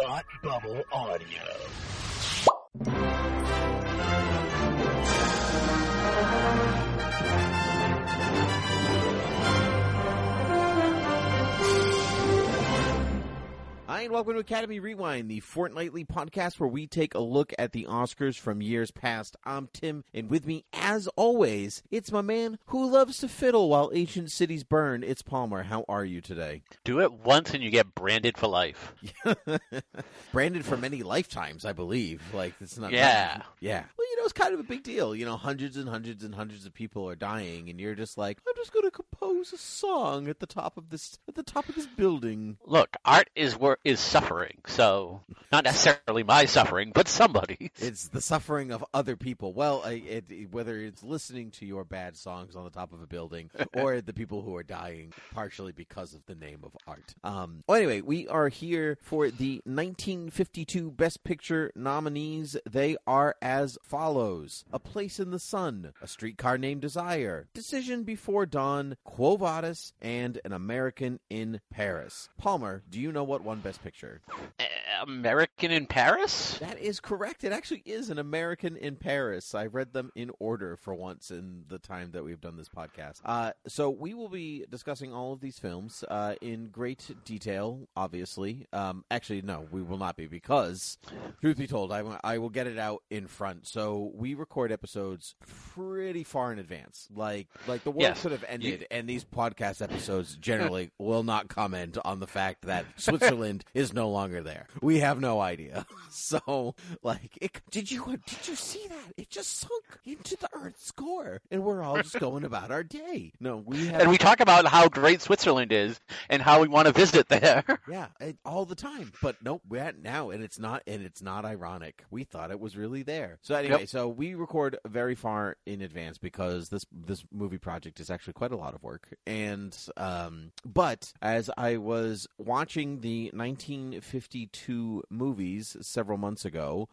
Thought Bubble Audio. Hi, and welcome to Academy Rewind, the fortnightly podcast where we take a look at the Oscars from years past. I'm Tim, and with me, as always, it's my man who loves to fiddle while ancient cities burn. It's Palmer. How are you today? Do it once and you get branded for life. Branded for many lifetimes, I believe. Like, it's not... Yeah. Yeah. Well, you know, it's kind of a big deal. You know, hundreds and hundreds and hundreds of people are dying, and you're just like, I'm just going to compose a song at the top of this building. Look, art is suffering, so not necessarily my suffering, but somebody's. It's the suffering of other people. Well, whether it's listening to your bad songs on the top of a building or the people who are dying partially because of the name of art. Anyway, we are here for the 1952 Best Picture nominees. They are as follows: A Place in the Sun, A Streetcar Named Desire, Decision Before Dawn, Quo Vadis, and An American in Paris. Palmer, do you know what won Best Picture? American in Paris? That is correct. It actually is An American in Paris. I read them in order for once in the time that we've done this podcast. So we will be discussing all of these films in great detail, obviously. Actually, no, we will not be, because, truth be told, I will get it out in front. So we record episodes pretty far in advance. Like the world could have ended, and these podcast episodes generally will not comment on the fact that Switzerland is no longer there. We have no idea. So, did you see that? It just sunk into the Earth's core, and we're all just going about our day. No, we have... And we talk about how great Switzerland is and how we want to visit there. Yeah, all the time. But nope, we're at now, and it's not ironic. We thought it was really there. So anyway, so we record very far in advance because this movie project is actually quite a lot of work. And but as I was watching the 1952 movies several months ago,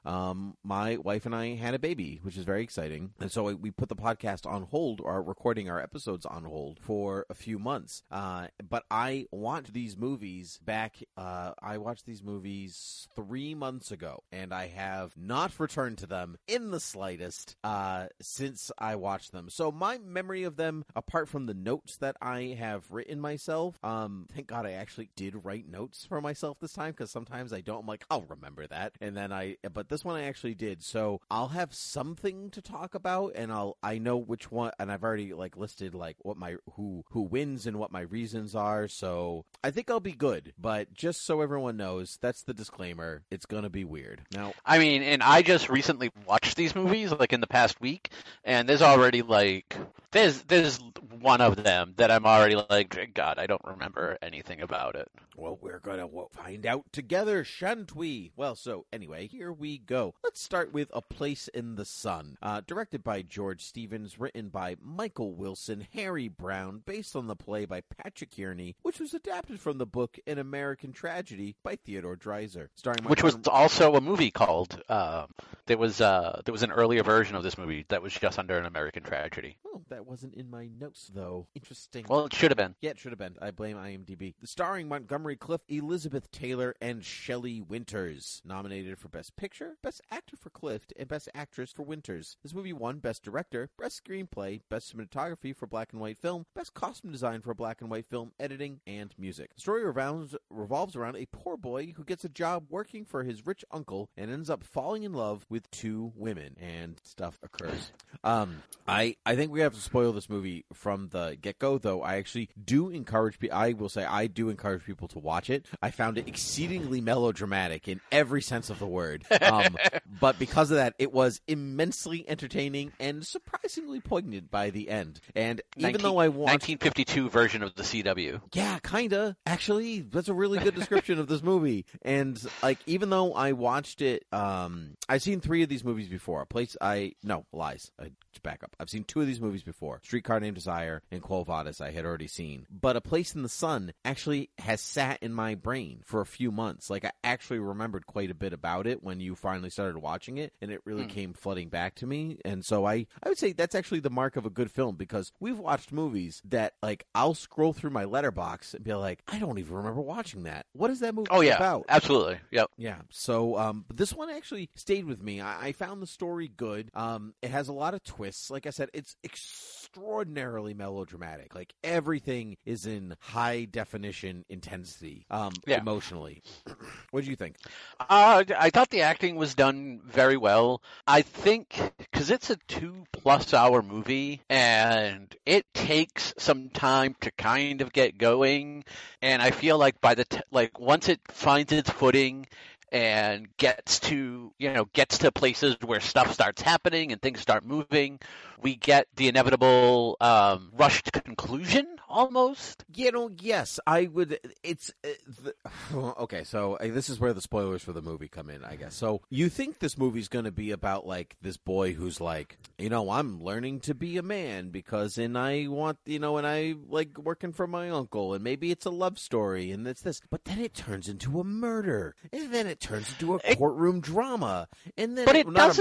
my wife and I had a baby, which is very exciting, and so we put the podcast on hold, or recording our episodes on hold, for a few months. But I watched these movies 3 months ago, and I have not returned to them in the slightest since I watched them. So my memory of them, apart from the notes that I have written myself, thank God I actually did write notes for myself this time, because sometimes I don't. I'm like, I'll remember that, but this one I actually did. So I'll have something to talk about, and I know which one, and I've already listed what my who wins and what my reasons are. So I think I'll be good. But just so everyone knows, that's the disclaimer. It's gonna be weird. Now, I mean, and I just recently watched these movies in the past week, and there's already there's one of them that I'm already God, I don't remember anything about it. Well, we're gonna find out together, shan't we? Well, so anyway, here we go. Let's start with A Place in the Sun, directed by George Stevens, written by Michael Wilson, Harry Brown, based on the play by Patrick Kearney, which was adapted from the book An American Tragedy by Theodore Dreiser, starring Michael... which was also a movie called... there was an earlier version of this movie that was just under An American Tragedy. Oh, that wasn't in my notes, though. Interesting. Well, it should have been. Yeah, it should have been. I blame IMDb. Starring Montgomery Clift, Elizabeth Taylor, and Shelley Winters. Nominated for Best Picture, Best Actor for Clift, and Best Actress for Winters. This movie won Best Director, Best Screenplay, Best Cinematography for Black and White Film, Best Costume Design for Black and White Film, Editing, and Music. The story revolves around a poor boy who gets a job working for his rich uncle and ends up falling in love with two women, and stuff occurs. I think we have to spoil this movie from the get-go, though. I do encourage people to watch it. I found it exceedingly melodramatic in every sense of the word. But because of that, it was immensely entertaining and surprisingly poignant by the end. And even though I watched... 1952 version of the CW. Yeah, kinda. Actually, that's a really good description of this movie. And, even though I watched it... I've seen three of these movies before. I've seen two of these movies before. Streetcar Named Desire and Quo Vadis I had already seen. But A Place in the Sun actually has sat sat in my brain for a few months. Like, I actually remembered quite a bit about it when you finally started watching it, and it really came flooding back to me. And so I would say that's actually the mark of a good film, because we've watched movies that, like, I'll scroll through my letterbox and be like, I don't even remember watching that. What is that movie about? Absolutely. Yep. Yeah. So this one actually stayed with me. I found the story good. It has a lot of twists. Like I said, it's extraordinarily melodramatic. Like, everything is in high definition intensity emotionally. What did you think? I thought the acting was done very well. I think because it's a 2+ hour movie and it takes some time to kind of get going, and I feel like by the once it finds its footing and gets to places where stuff starts happening and things start moving, we get the inevitable rushed conclusion almost. Yes, I would. It's okay. So this is where the spoilers for the movie come in, I guess. So you think this movie's going to be about like this boy who's like, I'm learning to be a man because, and I want, and I like working for my uncle, and maybe it's a love story and it's this, but then it turns into a murder, and then it turns into a courtroom drama, and then not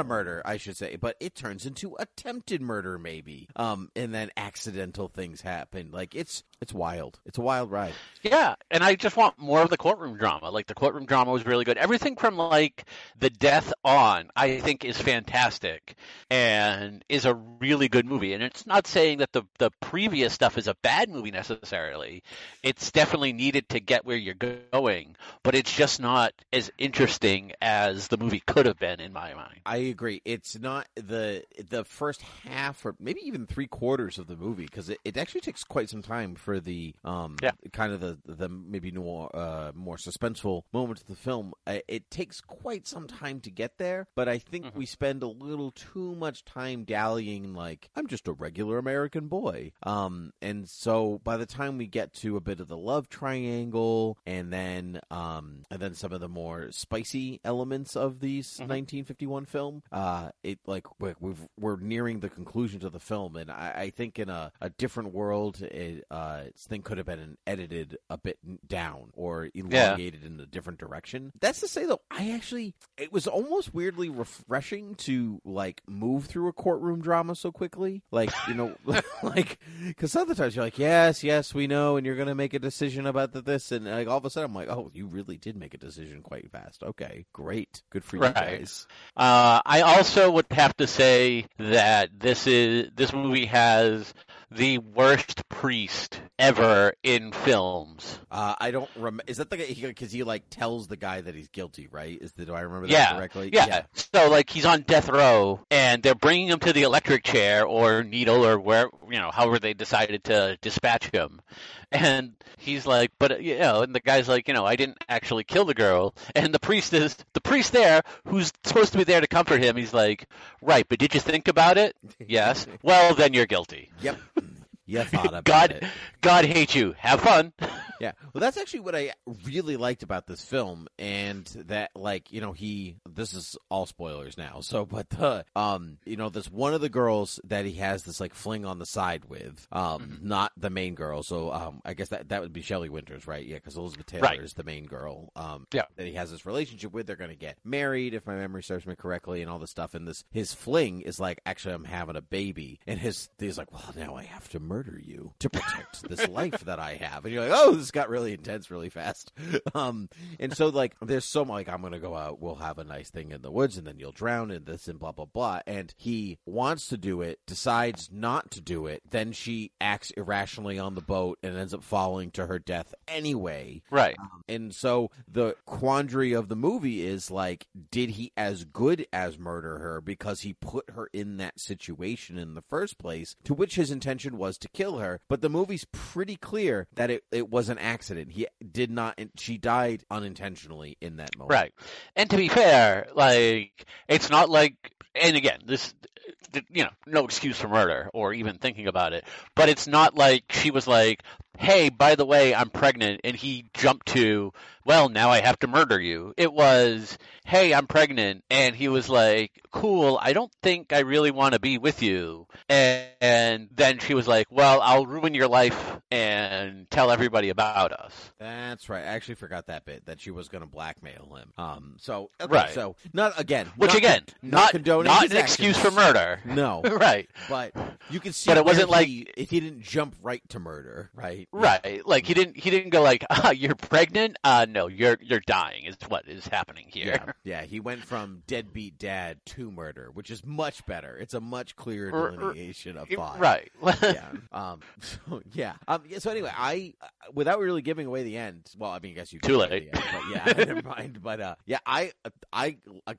a murder, I should say, but it turns into attempted murder maybe, and then accidental things happen. Like, it's wild. It's a wild ride. Yeah, and I just want more of the courtroom drama. Like, the courtroom drama was really good. Everything from like the death on, I think, is fantastic and is a really good movie. And it's not saying that the previous stuff is a bad movie necessarily. It's definitely needed to get where you're going, but it's just not as interesting as the movie could have been, in my mind. I agree. It's not the first half or maybe even 3/4 of the movie, because it actually takes quite some time for the kind of the maybe more suspenseful moments of the film. It takes quite some time to get there, but I think we spend a little too much time dallying, like, I'm just a regular American boy. And so by the time we get to a bit of the love triangle and then some of the more spicy elements of the 1951 film, we're nearing the conclusion to the film, and I think in a different world, this thing could have been edited a bit down or elongated in a different direction. That's to say, though, it was almost weirdly refreshing to like move through a courtroom drama so quickly. Like, because other times you're like, yes, we know, and you're going to make a decision about this, and like all of a sudden I'm like, oh, you really did make a decision quite fast. Okay, great, good for you guys. I also would have to say that this movie has the worst priest ever in films. I don't remember. Is that the guy? Because he like tells the guy that he's guilty, right? Do I remember that correctly? Yeah. So like he's on death row, and they're bringing him to the electric chair or needle or where however they decided to dispatch him, and he's like, but and the guy's like, I didn't actually kill the girl, and the priest there who's supposed to be there to comfort him. He's like, right, but did you think about it? Yes. Well, then you're guilty. Yep. You thought about it. God hates you. Have fun. Yeah. Well, that's actually what I really liked about this film, and that, like, this is all spoilers now. So, but this one of the girls that he has this like fling on the side with, not the main girl. So, I guess that would be Shelley Winters, right? Yeah, because Elizabeth Taylor is the main girl. That he has this relationship with. They're going to get married, if my memory serves me correctly, and all this stuff. And his fling is like, actually, I'm having a baby, and he's like, well, now I have to murder you to protect this life that I have. And you're like, oh, this got really intense really fast. And so like there's so much, like, I'm gonna go out, we'll have a nice thing in the woods, and then you'll drown in this and blah blah blah. And he wants to do it, decides not to do it, then she acts irrationally on the boat and ends up falling to her death anyway. Right. And so the quandary of the movie is like, did he as good as murder her because he put her in that situation in the first place, to which his intention was to kill her, but the movie's pretty clear that it was an accident. He did not, and she died unintentionally in that moment. Right. And to be fair, like, it's not like, and again, this, no excuse for murder or even thinking about it, but it's not like she was like, hey, by the way, I'm pregnant, and he jumped to, well, now I have to murder you. It was, hey, I'm pregnant, and he was like, cool, I don't think I really want to be with you. And then she was like, well, I'll ruin your life and tell everybody about us. That's right. I actually forgot that bit, that she was going to blackmail him. So, okay, right. So, not again. Which, again, not an excuse for murder. No. Right. But you can see, but it wasn't like he didn't jump right to murder, right? Right. Like, he didn't go like, ah, oh, you're pregnant? No, you're dying is what is happening here. Yeah, he went from deadbeat dad to murder, which is much better. It's a much clearer delineation of thought. Right. Yeah. So anyway, without really giving away the end, well, I mean, I guess you could. Too late. End, but yeah, never mind. But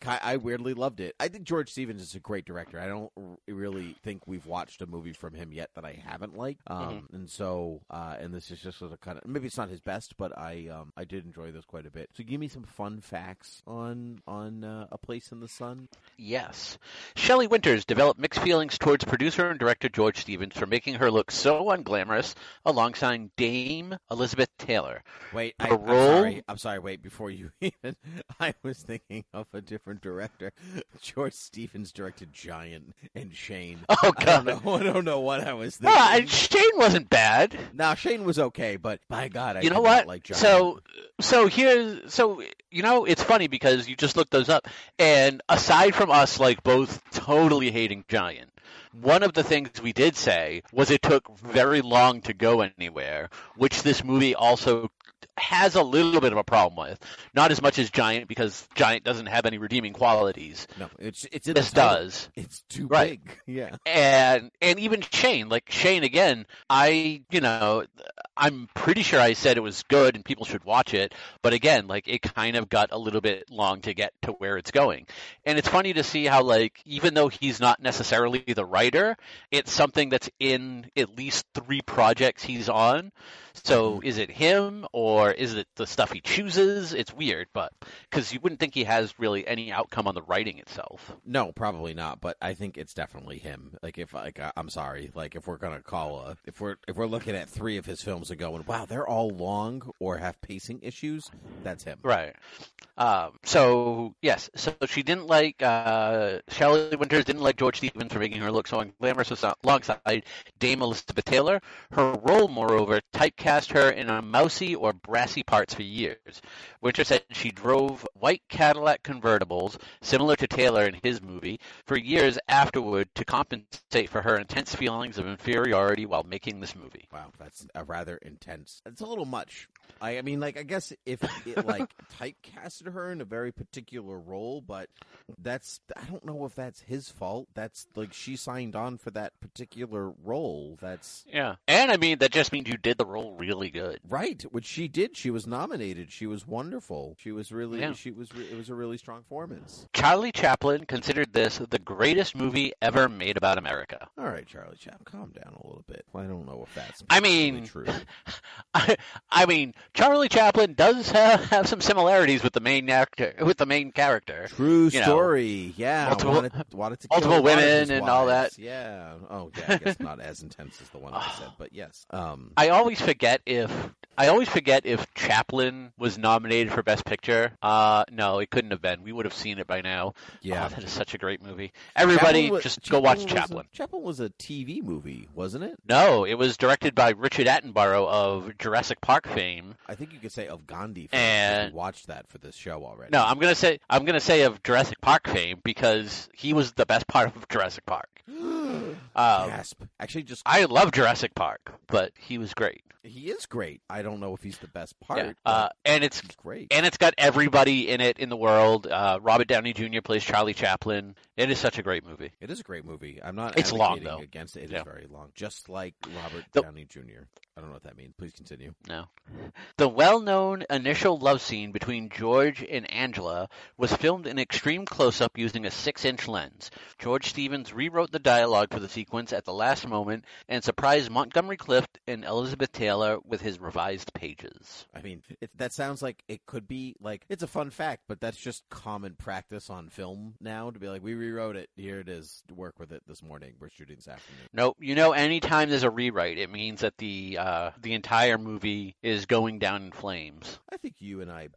I weirdly loved it. I think George Stevens is a great director. I don't really think we've watched a movie from him yet that I haven't liked. And so, and this is just a kind of, maybe it's not his best, but I did enjoy this quite a bit. So give me some fun facts on A Place in the Sun. Yes. Shelley Winters developed mixed feelings towards producer and director George Stevens for making her look so unglamorous alongside Dame Elizabeth Taylor. Wait, I'm sorry. Wait, before you even, I was thinking of a different director. George Stevens directed Giant and Shane. Oh, God. I don't know what I was thinking. Well, Shane wasn't bad. No, Shane was okay, but by God, I did not like Giant. So you know, it's funny because you just looked those up, and aside from us, like, both totally hating Giant, one of the things we did say was it took very long to go anywhere, which this movie also has a little bit of a problem with. Not as much as Giant, because Giant doesn't have any redeeming qualities. No, it's in this does. It's too right. big. Yeah, and even Shane, again. I'm pretty sure I said it was good and people should watch it, but again, it kind of got a little bit long to get to where it's going. And it's funny to see how, even though he's not necessarily the writer, it's something that's in at least 3 projects he's on. So is it him or is it the stuff he chooses? It's weird, but because you wouldn't think he has really any outcome on the writing itself. No, probably not. But I think it's definitely him. If we're gonna if we're looking at 3 of his films and going, wow, they're all long or have pacing issues, that's him. Right. So she didn't like Shelley Winters didn't like George Stevens for making her look so glamorous alongside Dame Elizabeth Taylor. Her role, moreover, typecast her in a mousy or brassy parts for years. Winter said she drove white Cadillac convertibles, similar to Taylor in his movie, for years afterward to compensate for her intense feelings of inferiority while making this movie. Wow, that's a rather intense. It's a little much. I guess if it, typecasted her in a very particular role, but I don't know if that's his fault. That's, she signed on for that particular role. That's... Yeah. And, that just means you did the role really good. Right, which she did. She was nominated. She was wonderful. She was really... Yeah. It was a really strong performance. Charlie Chaplin considered this the greatest movie ever made about America. All right, Charlie Chaplin, calm down a little bit. I don't know if that's true. Charlie Chaplin does have some similarities with the main character. True story, yeah. Multiple women and all that. Yeah. Oh, yeah. I guess not as intense as the one I said, but yes. I always forget if Chaplin was nominated for Best Picture. No, it couldn't have been. We would have seen it by now. Yeah, that is such a great movie. Everybody, go watch Chaplin. Chaplin was a TV movie, wasn't it? No, it was directed by Richard Attenborough of Jurassic Park fame. I think you could say of Gandhi fame. And we watched that for this show already. No, I'm gonna say of Jurassic Park fame because he was the best part of Jurassic Park. Gasp. Actually, I love Jurassic Park, but he was great. He is great. I don't know if he's the best part. Yeah. And it's great. And it's got everybody in it in the world. Robert Downey Jr. plays Charlie Chaplin. It is such a great movie. It is a great movie. I'm not advocating against it. It is very long, just like Robert Downey Jr. I don't know what that means. Please continue. No. The well-known initial love scene between George and Angela was filmed in extreme close-up using a 6-inch lens. George Stevens rewrote the dialogue for the sequence at the last moment and surprised Montgomery Clift and Elizabeth Taylor Taylor with his revised pages. I mean, that sounds like it could be, like, it's a fun fact, but that's just common practice on film now, to be like, we rewrote it, here it is, work with it this morning, we're shooting this afternoon. No, you know, anytime there's a rewrite, it means that the entire movie is going down in flames. I think you and I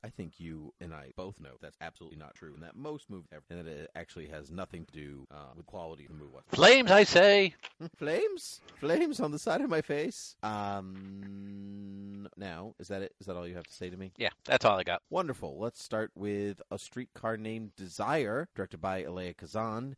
both know that's absolutely not true, and that most movies ever, and that it actually has nothing to do with quality of the movie. Flames, I say! Flames? Flames on the side of my face. Now, is that it? Is that all you have to say to me? Yeah, that's all I got. Wonderful. Let's start with A Streetcar Named Desire, directed by Elia Kazan,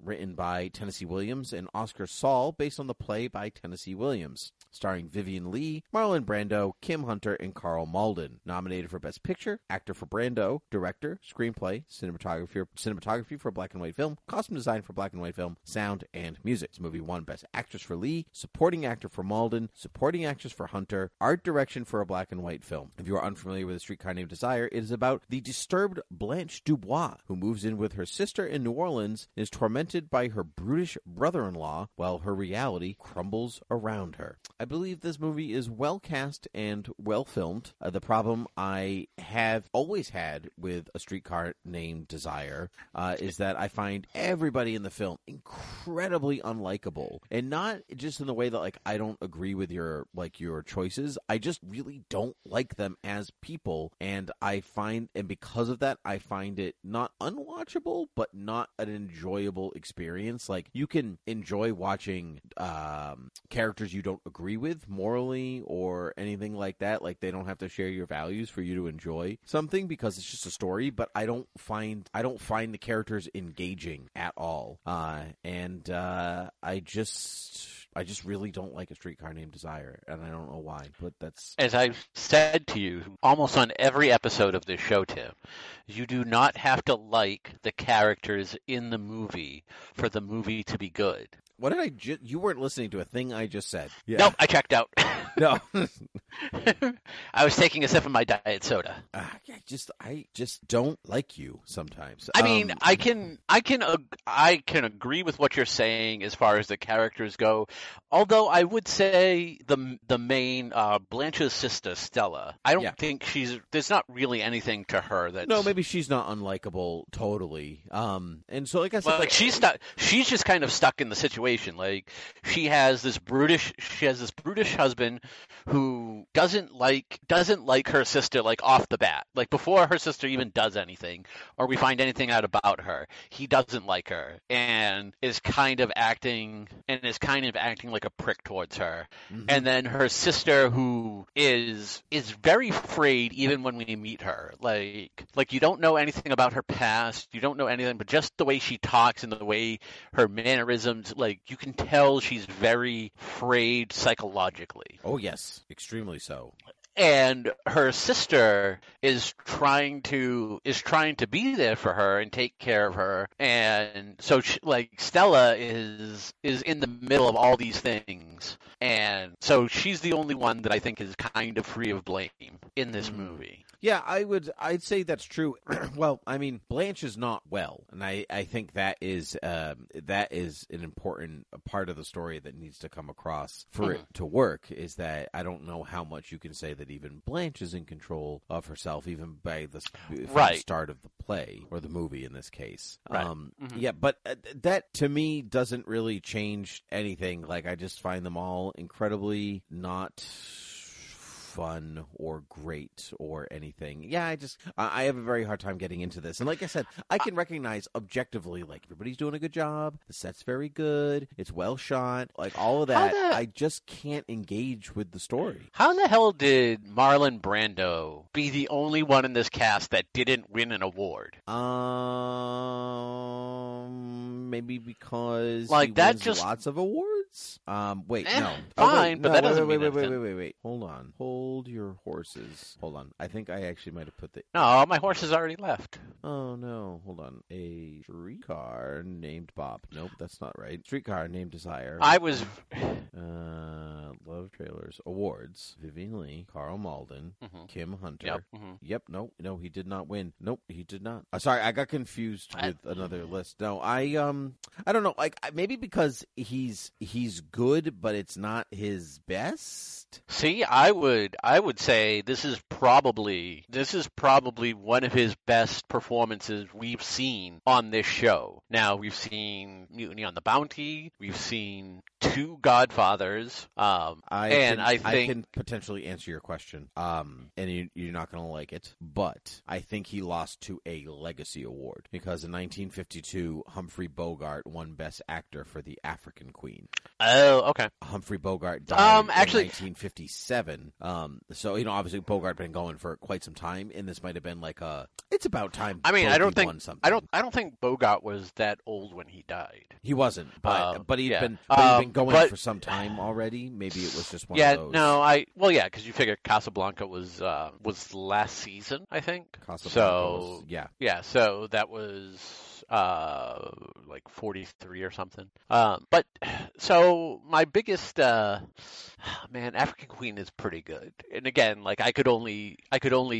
written by Tennessee Williams and Oscar Saul, based on the play by Tennessee Williams, starring Vivien Leigh, Marlon Brando, Kim Hunter, and Karl Malden. Nominated for Best Picture, actor for Brando, director, screenplay, cinematography for a black and white film, costume design for black and white film, sound, and music. This movie won Best Actress for Leigh, Supporting Actor for Malden, Supporting Actress for Hunter, Art Direction for a black and white film. If you are unfamiliar with A Streetcar Named Desire, it is about the disturbed Blanche Dubois, who moves in with her sister in New Orleans and is tormented by her brutish brother-in-law while her reality crumbles around her. I believe this movie is well cast and well filmed. The problem I have always had with A Streetcar Named Desire is that I find everybody in the film incredibly unlikable, and not just in the way that, like, I don't agree with your choices. I just really don't like them as people, and because of that, I find it not unwatchable, but not an enjoyable experience. Like, you can enjoy watching characters you don't agree with morally or anything like that. Like, they don't have to share your values for you to enjoy something because it's just a story. But I don't find the characters engaging at all. I just really don't like A Streetcar Named Desire, and I don't know why, but that's... As I've said to you almost on every episode of this show, Tim, you do not have to like the characters in the movie for the movie to be good. What did I just... You weren't listening to a thing I just said. Yeah. No, I checked out. No. I was taking a sip of my diet soda. I just don't like you sometimes. I mean, I can agree with what you're saying as far as the characters go, although I would say the main Blanche's sister, Stella, I don't think she's... There's not really anything to her that... No, maybe she's not unlikable totally. And so, like I said... Well, like she's just kind of stuck in the situation. Like, she has this brutish husband who doesn't like her sister, like, off the bat, like, before her sister even does anything or we find anything out about her. He doesn't like her and is kind of acting like a prick towards her. Mm-hmm. And then her sister, who is very afraid even when we meet her. Like you don't know anything about her past, you don't know anything, but just the way she talks and the way her mannerisms, like, you can tell she's very afraid psychologically. Oh, yes. Extremely so. And her sister is trying to be there for her and take care of her. And so she, like, Stella is in the middle of all these things. And so she's the only one that I think is kind of free of blame in this movie. Yeah, I'd say that's true. Well, I mean, Blanche is not well, and I think that is an important part of the story that needs to come across for it to work, is that I don't know how much you can say that even Blanche is in control of herself, even by the start of the play, or the movie in this case. Right. Yeah, but that to me doesn't really change anything. Like, I just find them all incredibly not... fun or great or anything. Yeah, I have a very hard time getting into this. And like I said, I can recognize objectively, like, everybody's doing a good job, the set's very good, it's well shot, like, all of that. I just can't engage with the story. How the hell did Marlon Brando be the only one in this cast that didn't win an award? Maybe because, like, he wins lots of awards? No. Fine, but that doesn't mean... Wait. Hold on. Hold your horses. I think I actually might have put the... No, my horses already left. Oh, no. Hold on. A Streetcar Named Bob. Nope, that's not right. Streetcar Named Desire. I was... Love Trailers. Awards. Vivien Leigh. Karl Malden. Mm-hmm. Kim Hunter. Yep. Mm-hmm. Yep. Nope. No, he did not win. Nope, he did not. Sorry, I got confused with another list. No, I don't know. Like, maybe because he's good, but it's not his best? See, I would say this is probably one of his best performances we've seen on this show. Now, we've seen Mutiny on the Bounty. We've seen two Godfathers. I can potentially answer your question. And you're not going to like it, but I think he lost to a legacy award because in 1952, Humphrey Bogart won Best Actor for The African Queen. Oh, okay. Humphrey Bogart died in 1957. So, obviously Bogart been going for quite some time, and this might have been like it's about time. I mean, I don't think Bogart was that old when he died. He wasn't, but he'd been going for some time already. Maybe it was just one of those. Because you figure Casablanca was last season, I think. So that was. Like 43 or something. But so my biggest African Queen is pretty good. And again, like I could only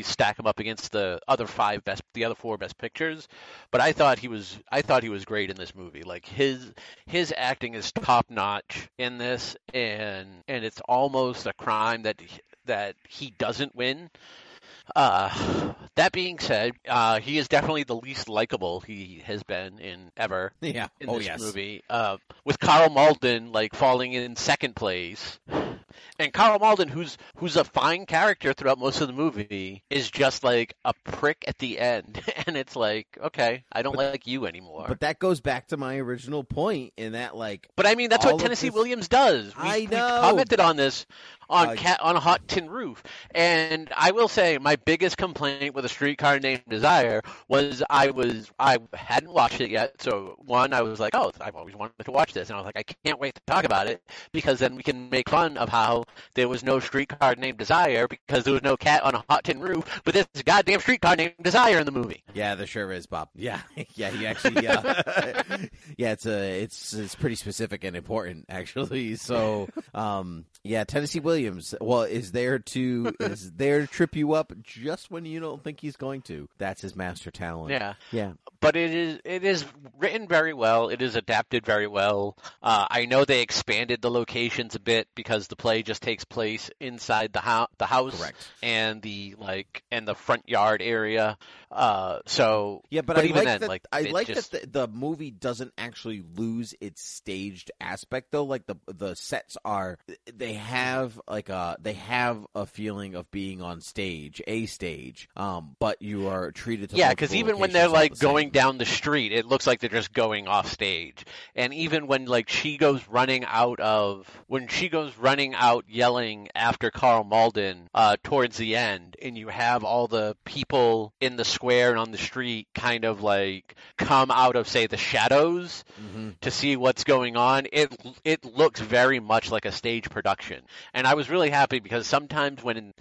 stack him up against the other four best pictures. But I thought he was great in this movie. Like his acting is top notch in this, and it's almost a crime that he doesn't win. That being said, he is definitely the least likable he has been in this movie. With Karl Malden falling in second place, and Karl Malden, who's a fine character throughout most of the movie, is just like a prick at the end, and it's like, okay, I don't like you anymore. But that goes back to my original point in that, like, but I mean that's what Tennessee Williams does. We commented on this. On a Hot Tin Roof. And I will say my biggest complaint with A Streetcar Named Desire was I hadn't watched it yet. So one, I was like, oh, I've always wanted to watch this. And I was like, I can't wait to talk about it because then we can make fun of how there was no Streetcar Named Desire because there was no cat on a hot tin roof. But there's a goddamn Streetcar Named Desire in the movie. Yeah, there sure is, Bob. Yeah. Yeah, he actually, yeah. Yeah, it's pretty specific and important, actually. So, Tennessee Williams, well, is there to trip you up just when you don't think he's going to? That's his master talent. Yeah, yeah. But it is written very well. It is adapted very well. I know they expanded the locations a bit because the play just takes place inside the house, correct, and the front yard area. The movie doesn't actually lose its staged aspect though. Like the sets are, they have a feeling of being on stage, but you are treated to because even when they're like going down the street, it looks like they're just going off stage. And even when she goes running out yelling after Karl Malden towards the end, and you have all the people in the square and on the street kind of like come out of, say, the shadows to see what's going on, it looks very much like a stage production. And I was really happy because sometimes when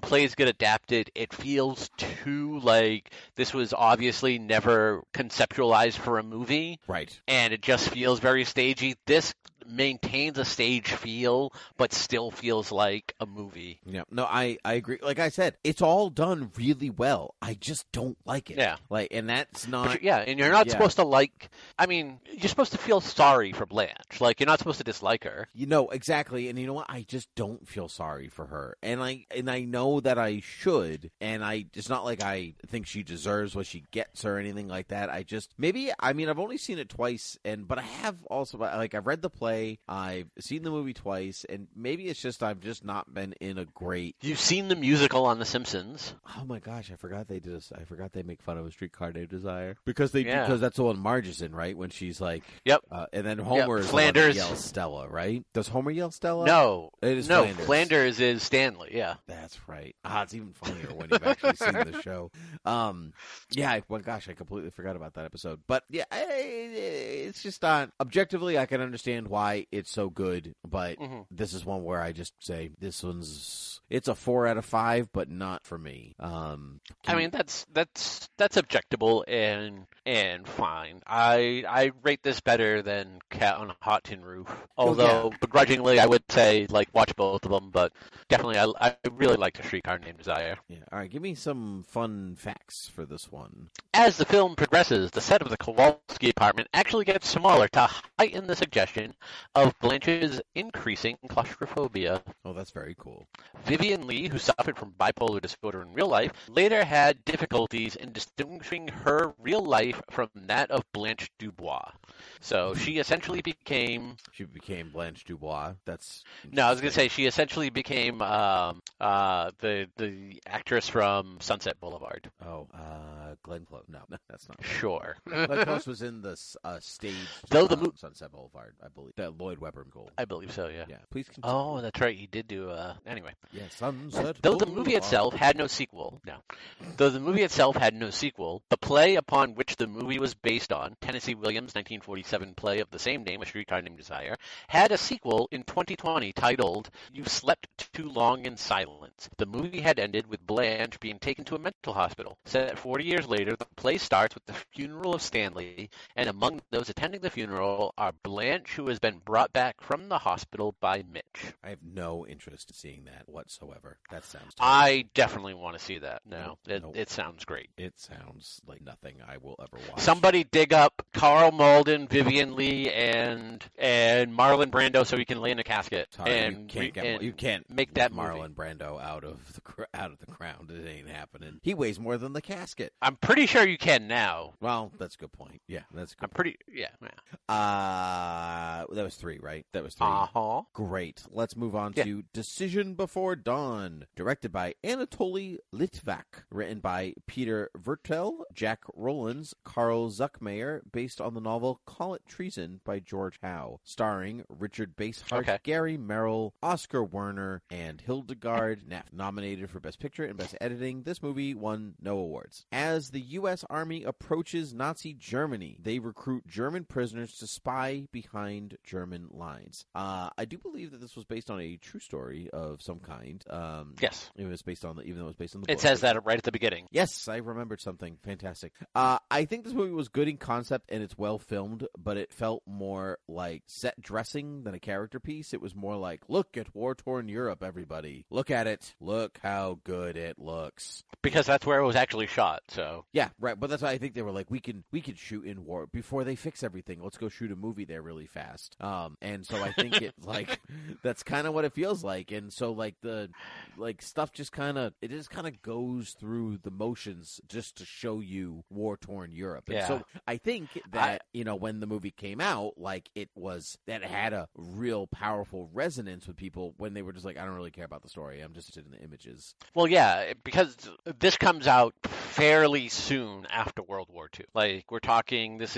plays get adapted, it feels too like this was obviously never conceptualized for a movie, right? And it just feels very stagey. This maintains a stage feel but still feels like a movie. Yeah, no, I agree. Like I said, it's all done really well. I just don't like it. Yeah, like, and that's not. But you're not supposed to like. I mean, you're supposed to feel sorry for Blanche. Like, you're not supposed to dislike her. You know exactly, and you know what? I just don't feel sorry for her, and I know that I should, and I. It's not like I think she deserves what she gets or anything like that. I just I've only seen it twice, but I have also I've read the play. I've seen the movie twice, and maybe it's just I've just not been in a great. You've seen the musical on The Simpsons. Oh my gosh, I forgot they did. I forgot they make fun of A Streetcar Named Desire because that's the one Marge is in, right? When she's like, yep, and then Homer is Flanders yells Stella, right? Does Homer yell Stella? No, it is Flanders. Flanders is Stanley. Yeah, that's right. It's even funnier when you've actually seen the show. I completely forgot about that episode. But yeah, it's just not objectively. I can understand why. why it's so good, but this is one where I just say this one's a 4 out of 5, but not for me. I mean, that's objectable and fine. I rate this better than Cat on a Hot Tin Roof, although begrudgingly I would say like watch both of them, but definitely I really like A Streetcar Named Desire. Yeah. All right, give me some fun facts for this one. As the film progresses, the set of the Kowalski apartment actually gets smaller to heighten the suggestion of Blanche's increasing claustrophobia. Oh, that's very cool. Vivien Leigh, who suffered from bipolar disorder in real life, later had difficulties in distinguishing her real life from that of Blanche Dubois. So she essentially became... She became Blanche Dubois. That's... No, I was going to say she essentially became the actress from Sunset Boulevard. Oh, Glenn Close. No, that's not right. Sure. Glenn Close was in the stage Sunset Boulevard, I believe. That Lloyd Webber goal. I believe so, yeah. Please continue. Oh, that's right. He did do... anyway. Yeah, Sunset Boulevard. Though the movie itself had no sequel. No. Though the movie itself had no sequel, the play upon which the movie was based on, Tennessee Williams' 1947 play of the same name, A Streetcar Named Desire, had a sequel in 2020 titled You Slept Too Long in Silence. The movie had ended with Blanche being taken to a mental hospital. Set 40 years later, the play starts with the funeral of Stanley, and among those attending the funeral are Blanche, who has been brought back from the hospital by Mitch. I have no interest in seeing that whatsoever. That sounds terrible. I definitely want to see that. No, it sounds great. It sounds like nothing I will ever watch. Somebody dig up Karl Malden, Vivien Leigh, and Marlon Brando so he can lay in a casket. Sorry, you can't make that Marlon Brando out of the ground. It ain't happening. He weighs more than the casket. I'm pretty sure you can now. Well, that's a good point. Yeah, that's a good. Yeah. That was 3, right? That was 3. Uh-huh. Great. Let's move on to Decision Before Dawn, directed by Anatoly Litvak, written by Peter Vertel, Jack Rollins, Carl Zuckmayer, based on the novel Call It Treason by George Howe, starring Richard Basehart, Gary Merrill, Oscar Werner, and Hildegard Knapp. Nominated for Best Picture and Best Editing, this movie won no awards. As the U.S. Army approaches Nazi Germany, they recruit German prisoners to spy behind German lines. I do believe that this was based on a true story of some kind. Yes. It was based on even though it was based on the book. It says that right at the beginning. Yes, I remembered something. Fantastic. I think this movie was good in concept and it's well filmed, but it felt more like set dressing than a character piece. It was more like, look at war-torn Europe, everybody. Look at it. Look how good it looks. Because that's where it was actually shot, so. Yeah, right. But that's why I think they were like, we can shoot in war before they fix everything. Let's go shoot a movie there really fast. And so I think it, like... That's kind of what it feels like, and so like the stuff just kind of goes through the motions just to show you war-torn Europe. And so I think that when the movie came out, like it had a real powerful resonance with people when they were just like, I don't really care about the story. I'm just interested in the images. Well, yeah, because this comes out fairly soon after World War II. Like this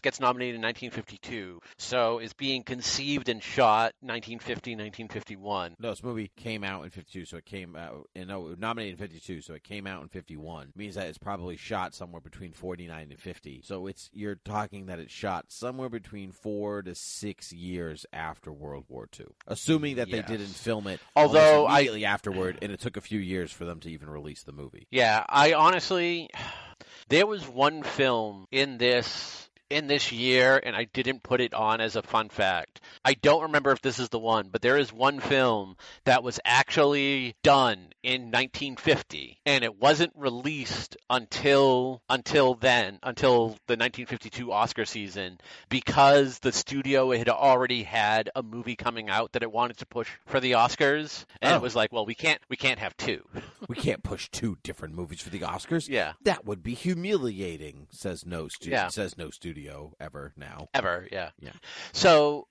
gets nominated in 1952, so it's being conceived and shot 1950, 1951. No, this movie came out in 52, so it came out... nominated in 52, so it came out in 51. It means that it's probably shot somewhere between 49 and 50. So you're talking that it's shot somewhere between 4 to 6 years after World War II. Assuming that they didn't film it immediately afterward, and it took a few years for them to even release the movie. Yeah, I honestly... There was one film in this year, and I didn't put it on as a fun fact. I don't remember if this is the one, but there is one film that was actually done in 1950, and it wasn't released until the 1952 Oscar season, because the studio had already had a movie coming out that it wanted to push for the Oscars, and it was like, well, we can't have two. We can't push two different movies for the Oscars? Yeah. That would be humiliating, says no studio ever now. Yeah. So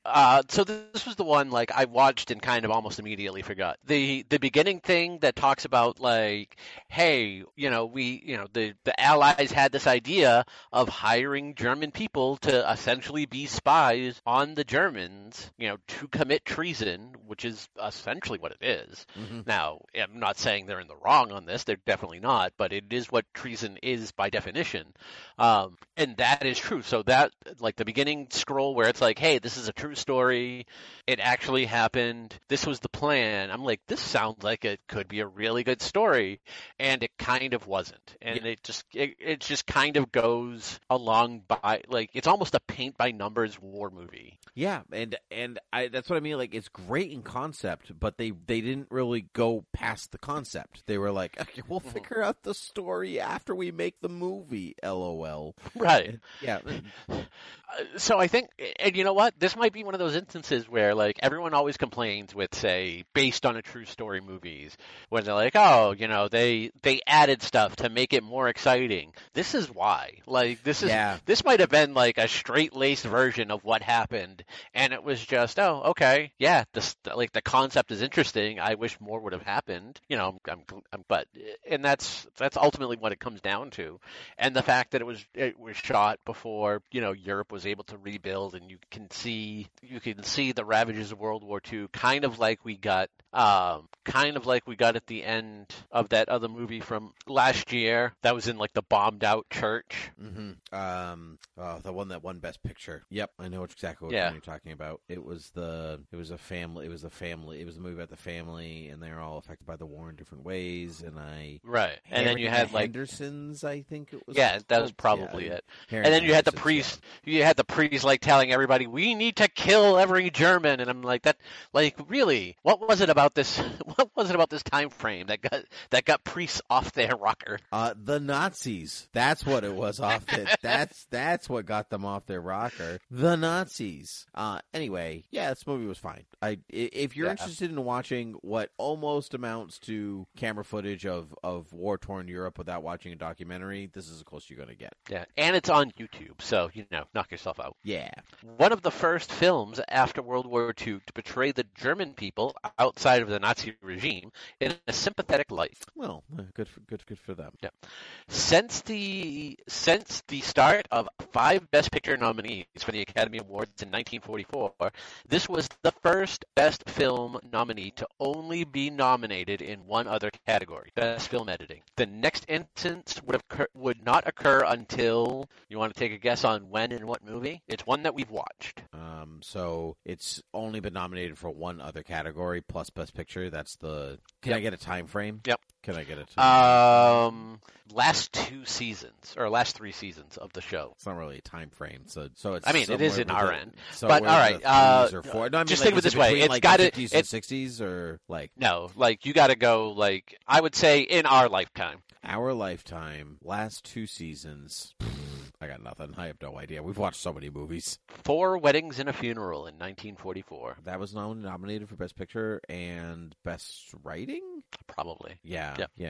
this was the one like I watched and kind of almost immediately forgot. The beginning thing that talks about like, hey, the Allies had this idea of hiring German people to essentially be spies on the Germans, to commit treason, which is essentially what it is. Mm-hmm. Now, I'm not saying they're in the wrong on this. They're definitely not, but it is what treason is by definition. And that is true. So that, like the beginning scroll where it's like, hey, this is a true story. It actually happened. This was the plan. I'm like, this sounds like it could be a really good story. And it kind of wasn't. And it just kind of goes along by, like, it's almost a paint by numbers war movie. Yeah. And that's what I mean. Like, it's great in concept, but they didn't really go past the concept. They were like, okay, we'll figure out the story after we make the movie, LOL. Right. Yeah. So I think, and you know what? This might be one of those instances where, like, everyone always complains with, say, based on a true story movies, when they're like, oh, you know, they added stuff to make it more exciting. This is why. Like, this is this might have been like a straight-laced version of what happened, and it was just, oh, okay, yeah, this, like, the concept is interesting. I wish more would have happened. You know, and that's ultimately what it comes down to, and the fact that it was shot before, you know, Europe was able to rebuild, and you can see the ravages of World War II, kind of like we got at the end of that other movie from last year that was in, like, the bombed out church. Mm-hmm. The one that won Best Picture. Yep, I know exactly what you're talking about. It was a movie about the family, and they're all affected by the war in different ways. Henderson's, I think it was. Yeah, that was probably it. And then you had the priest. Yeah. You had the priest, like, telling everybody, "We need to kill every German," and I'm like, "That, like, really? What was it about this? What was it about this time frame that got priests off their rocker?" The Nazis. That's what it was. That's what got them off their rocker. The Nazis. Anyway, yeah, this movie was fine. If you're interested in watching what almost amounts to camera footage of war-torn Europe without watching a documentary, this is the closest you're going to get. Yeah, and it's on YouTube, so, you know, knock yourself out. Yeah. One of the first films after World War II to portray the German people outside of the Nazi regime in a sympathetic light. Well, good for them. Yeah. Since the start of 5 Best Picture nominees for the Academy Awards in 1944, this was the first Best Film nominee to only be nominated in one other category, Best Film Editing. The next instance would not occur until, you want to take a guess on when and what movie? It's one that we've watched. So it's only been nominated for one other category plus Best Picture. That's the... Can I get a time frame? Yep. Can I get it? Last 3 seasons of the show. It's not really a time frame, so it's. I mean, it is in our end. So, but all right, just think of it this way: it's got it. 50s and 60s, or like no, like you got to go. Like, I would say in our lifetime. Our lifetime, last 2 seasons. I got nothing. I have no idea. We've watched so many movies. 4 Weddings and a Funeral in 1944. That was nominated for Best Picture and Best Writing? Probably. Yeah. Maybe.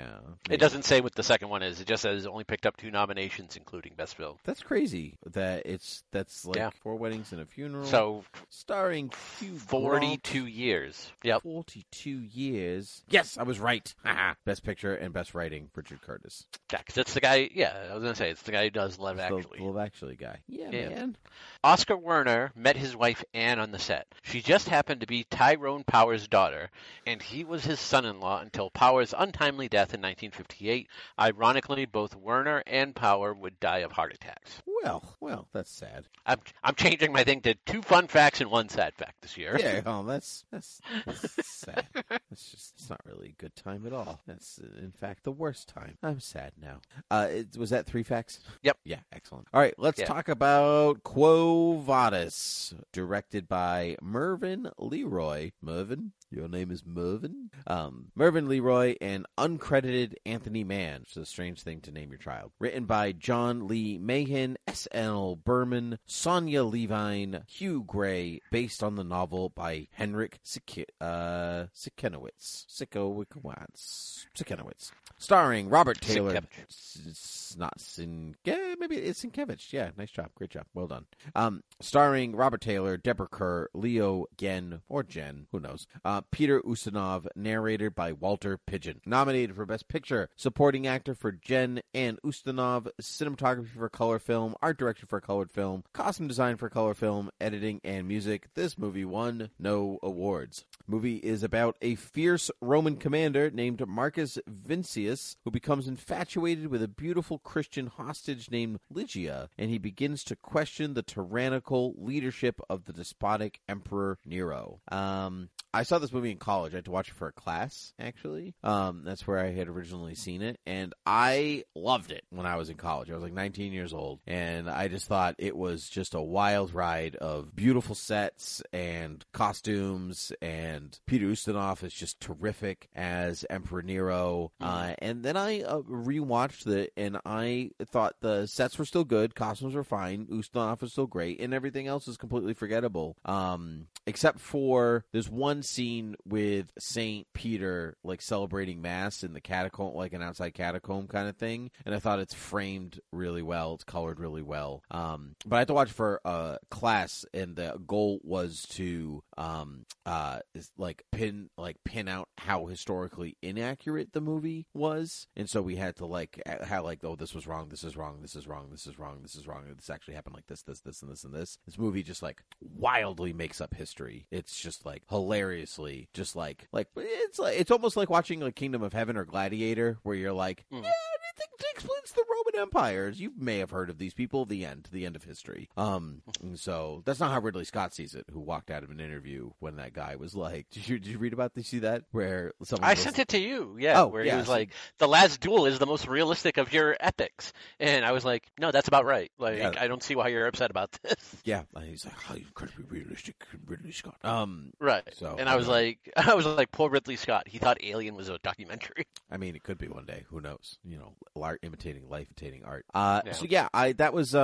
It doesn't say what the second one is. It just says it only picked up 2 nominations, including Best Film. That's crazy. That's 4 Weddings and a Funeral. So starring Hugh 42 Grant. Years. Yep. 42 years. Yes, I was right. Best Picture and Best Writing, Richard Curtis. Yeah, because it's the guy. Yeah, I was gonna say it's the guy who does Love Actually. Love Actually guy. Yeah, man. Oscar Werner met his wife Anne on the set. She just happened to be Tyrone Power's daughter, and he was his son-in-law until Power's untimely death in 1958. Ironically, both Werner and Power would die of heart attacks. Well, that's sad. I'm changing my thing to 2 fun facts and 1 sad fact this year. Yeah, oh, that's sad. It's not really a good time at all. That's, in fact, the worst time. I'm sad now. Was that 3 facts? Yep. Yeah. Excellent. All right, let's talk about Quo Vadis, directed by Mervin Leroy. Mervin? Your name is Mervin? Mervin Leroy and uncredited Anthony Mann, which is a strange thing to name your child. Written by John Lee Mahan, S.L. Berman, Sonia Levine, Hugh Gray, based on the novel by Henrik Sienkiewicz. Starring Robert Taylor. It's Sienkiewicz. Yeah, nice job. Great job. Well done. Starring Robert Taylor, Deborah Kerr, Leo Genn, or Jen, who knows, Peter Ustinov, narrated by Walter Pidgeon. Nominated for Best Picture, supporting actor for Jen and Ustinov, cinematography for color film, art direction for colored film, costume design for color film, editing and music. This movie won no awards. Movie is about a fierce Roman commander named Marcus Vincius who becomes infatuated with a beautiful Christian hostage named Ligia, and he begins to question the tyrannical leadership of the despotic Emperor Nero. I saw this movie in college. I had to watch it for a class, actually. That's where I had originally seen it, and I loved it when I was in college. I was like 19 years old, and I just thought it was just a wild ride of beautiful sets and costumes, and Peter Ustinov is just terrific as Emperor Nero. And then I rewatched it, and I thought the sets were still good, costumes were fine, Ustinov was still great, and everything else is completely forgettable, except for there's one scene with Saint Peter like celebrating mass in the catacomb, like an outside catacomb kind of thing, and I thought it's framed really well, it's colored really well, but I had to watch for a class, and the goal was to pin out how historically inaccurate the movie was, and so we had to this is wrong, this actually happened like this, and this. This movie just like wildly makes up history. It's just like hilariously just like it's almost like watching like Kingdom of Heaven or Gladiator, where you're like, yeah, it explains the Roman empires. You may have heard of these people. The end of history. So that's not how Ridley Scott sees it, who walked out of an interview when that guy was like, did you read about this? See that? Where someone sent it to you. Yeah. Oh, where he was like, The Last Duel is the most realistic of your epics. And I was like, no, that's about right. Like, yeah. I don't see why you're upset about this. Yeah. And he's like, how incredibly realistic, Ridley Scott. Right. So, and I was like, poor Ridley Scott. He thought Alien was a documentary. I mean, it could be one day. Who knows? You know, imitating life, imitating art. So yeah, that's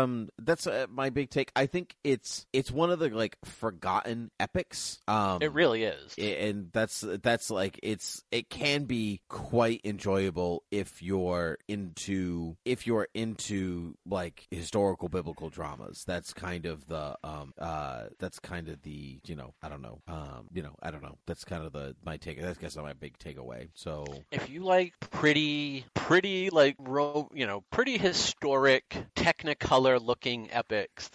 my big take. I think it's one of the like forgotten epics. It really is, and that's like it can be quite enjoyable if you're into like historical biblical dramas. That's kind of the That's kind of my take. That's kind of my big takeaway. So if you like pretty like pretty historic Technicolor looking epics,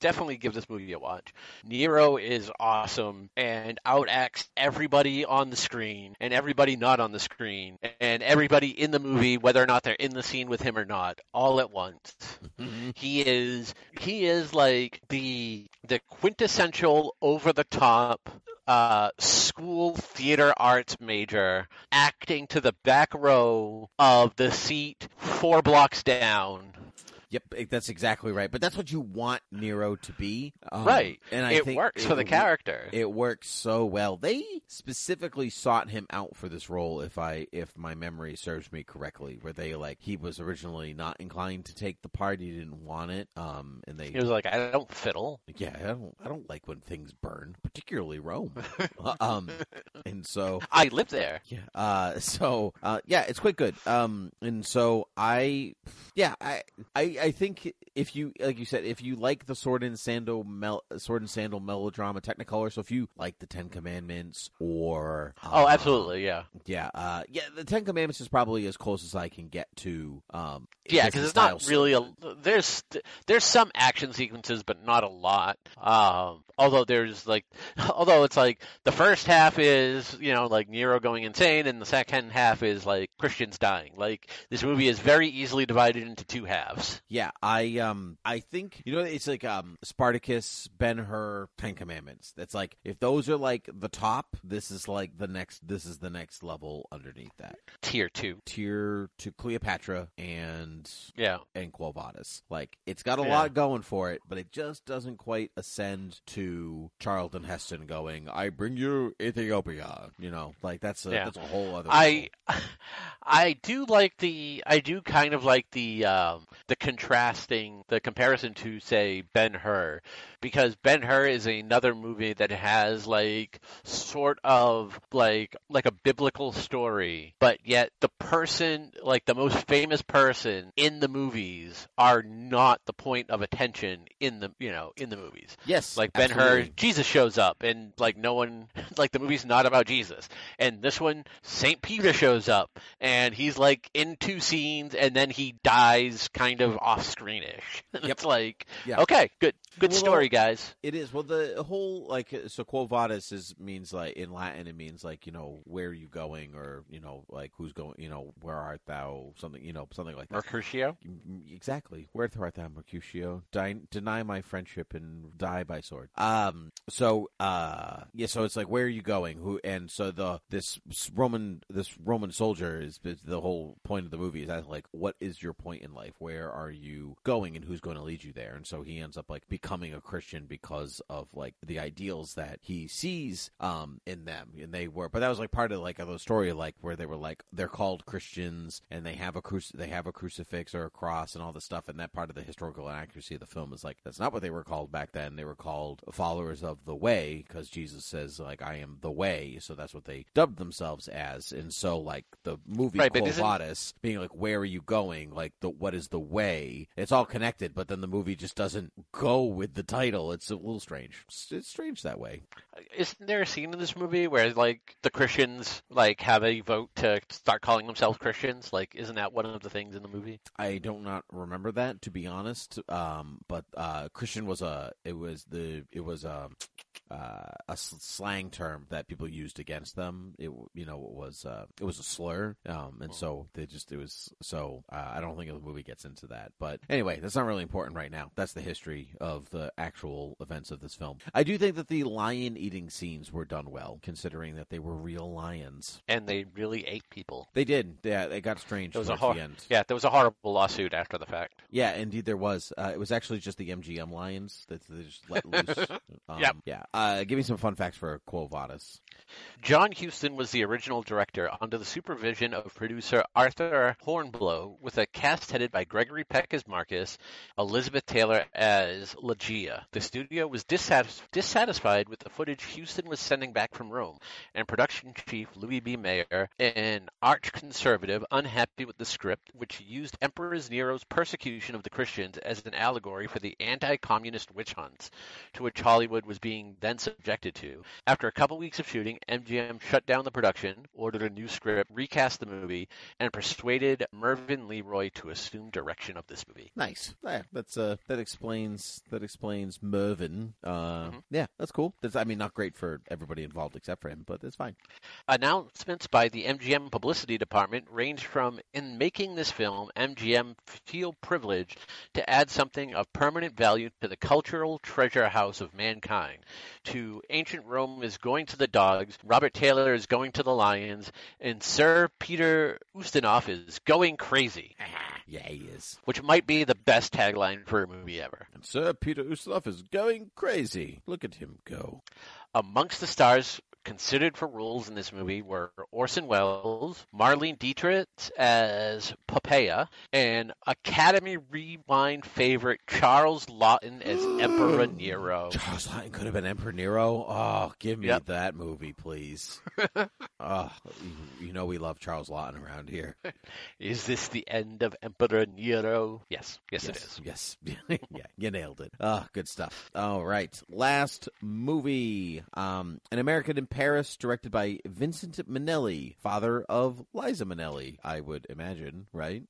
definitely give this movie a watch. Nero is awesome and outacts everybody on the screen and everybody not on the screen and everybody in the movie, whether or not they're in the scene with him or not, all at once. He is like the quintessential over the top school theater arts major acting to the back row of the seat 4 blocks down. Yep, that's exactly right. But that's what you want Nero to be. Right. And I think works for the character. It works so well. They specifically sought him out for this role, if my memory serves me correctly, where they like, he was originally not inclined to take the part. He didn't want it. He was like, I don't fiddle. Yeah, I don't like when things burn, particularly Rome. And so I live there. Yeah. So it's quite good. I think if you, like you said, if you like the sword and sandal melodrama Technicolor, so if you like the Ten Commandments or absolutely, the Ten Commandments is probably as close as I can get to. Because it's not really there's some action sequences, but not a lot. Although it's like the first half is like Nero going insane, and the second half is like Christians dying. Like this movie is very easily divided into two halves. Yeah, I think it's like Spartacus, Ben-Hur, Ten Commandments. That's like if those are like the top, this is like the next. This is the next level underneath that. Tier 2, Cleopatra and Quo Vadis. Like it's got a lot going for it, but it just doesn't quite ascend to Charlton Heston going, "I bring you Ethiopia." Like that's a whole other. I do kind of like the contrasting, the comparison to, say, Ben-Hur, because Ben-Hur is another movie that has like sort of like a biblical story, but yet the person, like the most famous person in the movies, are not the point of attention in the movies. Yes, like Ben-Hur her, Jesus shows up, and like no one, like the movie's not about Jesus. And this one, St. Peter shows up, and he's like in two scenes, and then he dies kind of off-screenish. Yep. It's like, okay, good story, guys. It is. Well, the whole, like, so Quo Vadis means, like, in Latin, it means, like, you know, where are you going, or, you know, like, who's going, you know, where art thou, something, you know, something like that. Mercutio? Exactly. Where art thou, Mercutio? Deny my friendship and die by sword. So it's like, where are you going? Who? And so this Roman soldier is the whole point of the movie, is like, what is your point in life? Where are you going, and who's going to lead you there? And so he ends up, like, becoming a Christian because of, like, the ideals that he sees in them, and they were. But that was, like, part of, like, a story, like, where they were, like, they're called Christians, and they have a crucifix or a cross and all this stuff. And that part of the historical inaccuracy of the film is, like, that's not what they were called back then. They were called followers of the way, because Jesus says, like, I am the way. So that's what they dubbed themselves as. And so, like, the movie Quo Vadis being like, where are you going? Like, what is the way? It's all connected, but then the movie just doesn't go with the title. It's a little strange. It's strange that way. Isn't there a scene in this movie where, like, the Christians, like, have a vote to start calling themselves Christians? Like, isn't that one of the things in the movie? I do not remember that, to be honest. But Christian was a slang term that people used against them. It was a slur. I don't think the movie gets into that. But anyway, that's not really important right now. That's the history of the actual events of this film. I do think that the lion eating scenes were done well, considering that they were real lions. And they really ate people. They did. Yeah, it got strange towards the end. Yeah, there was a horrible lawsuit after the fact. Yeah, indeed there was. It was actually just the MGM lions that they just let loose. Yeah. Give me some fun facts for Quo Vadis. John Huston was the original director under the supervision of producer Arthur Hornblow, with a cast headed by Gregory Peck as Marcus, Elizabeth Taylor as Ligeia. The studio was dissatisfied with the footage Huston was sending back from Rome, and production chief Louis B. Mayer, an arch-conservative, unhappy with the script, which used Emperor Nero's persecution of the Christians as an allegory for the anti-communist witch hunts to which Hollywood was being then subjected to. After a couple weeks of shooting, MGM shut down the production, ordered a new script, recast the movie, and persuaded Mervin Leroy to assume direction of this movie. Nice. Yeah, that's that explains Mervin. Yeah, that's cool. That's, I mean, not great for everybody involved except for him, but it's fine. Announcements by the MGM publicity department range from, in making this film, MGM feel privileged to add something of permanent value to the cultural treasure house of mankind, to ancient Rome is going to the dogs, Robert Taylor is going to the lions, and Sir Peter Ustinov is going crazy. Yeah, he is. Which might be the best tagline for a movie ever. And Sir Peter Ustinov is going crazy. Look at him go. Amongst the stars considered for roles in this movie were Orson Welles, Marlene Dietrich as Poppaea, and Academy Rewind favorite Charles Lawton as Emperor Nero. Charles Lawton could have been Emperor Nero? Oh, give me that movie, please. Oh, you know we love Charles Lawton around here. Is this the end of Emperor Nero? Yes, it is. Yes. Yeah, you nailed it. Oh, good stuff. All right. Last movie, An American in Paris, directed by Vincent Minnelli, father of Liza Minnelli, I would imagine, right?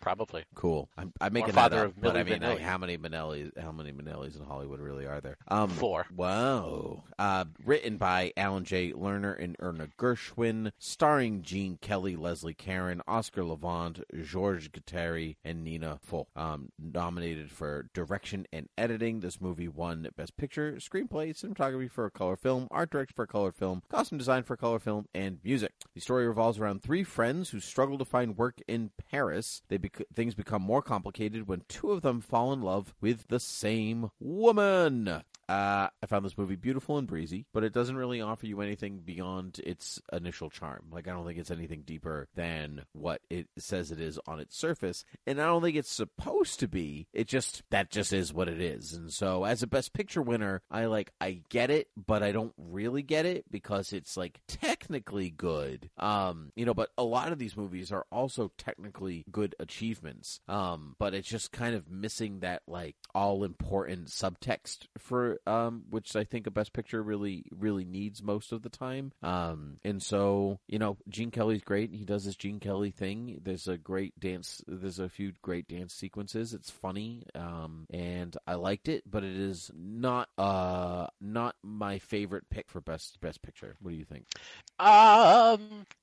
Probably. Cool. I'm making that up, but I mean, like, how many Minnellis in Hollywood really are there? Four. Wow. Written by Alan J. Lerner and Erna Gershwin, starring Gene Kelly, Leslie Caron, Oscar Levant, Georges Guattari, and Nina Foch. Nominated for direction and editing, this movie won Best Picture, Screenplay, Cinematography for a Color Film, Art Direction for a Color Film, Costume Design for a Color Film, and Music. The story revolves around three friends who struggle to find work in Paris. Things become more complicated when two of them fall in love with the same woman. I found this movie beautiful and breezy, but it doesn't really offer you anything beyond its initial charm. Like, I don't think it's anything deeper than what it says it is on its surface, and I don't think it's supposed to be. That just is what it is. And so, as a Best Picture winner, I get it, but I don't really get it, because it's, like, technically good. But a lot of these movies are also technically good achievements. But it's just kind of missing that, like, all important subtext for Picture, which I think a Best Picture really needs most of the time. And so, you know, Gene Kelly's great. He does this Gene Kelly thing. There's a great dance. There's a few great dance sequences. It's funny, and I liked it, but it is not my favorite pick for Best Picture. What do you think?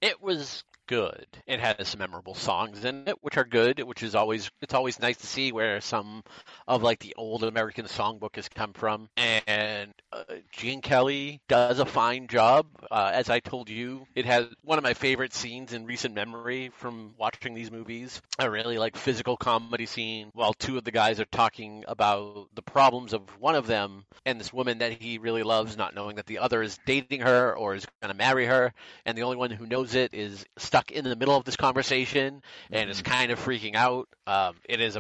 It was good. It has some memorable songs in it, which are good, which is always, it's always nice to see where some of like the old American songbook has come from. And Gene Kelly does a fine job. As I told you, it has one of my favorite scenes in recent memory from watching these movies. I really like physical comedy scene while two of the guys are talking about the problems of one of them and this woman that he really loves, not knowing that the other is dating her or is going to marry her. And the only one who knows it is stuck in the middle of this conversation and is kind of freaking out. It is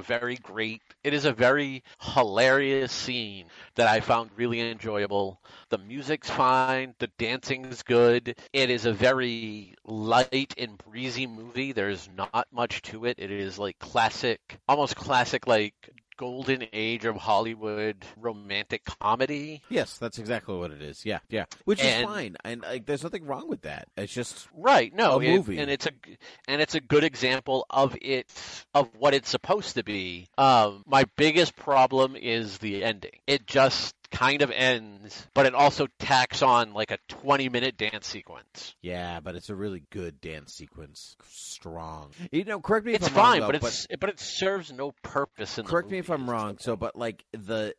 a very hilarious scene that I found really enjoyable. The music's fine. The dancing's good. It is a very light and breezy movie. There's not much to it. It is like almost classic, like golden age of Hollywood romantic comedy. Yes, that's exactly what it is. Yeah. Which is fine. And like, there's nothing wrong with that. It's just movie. And it's a good example of what it's supposed to be. My biggest problem is the ending. It just kind of ends, but it also tacks on like a 20-minute dance sequence. Yeah, but it's a really good dance sequence. Strong. You know, correct me if I'm wrong. It's fine, but it serves no purpose in the movie. Correct me if I'm wrong. So, but like because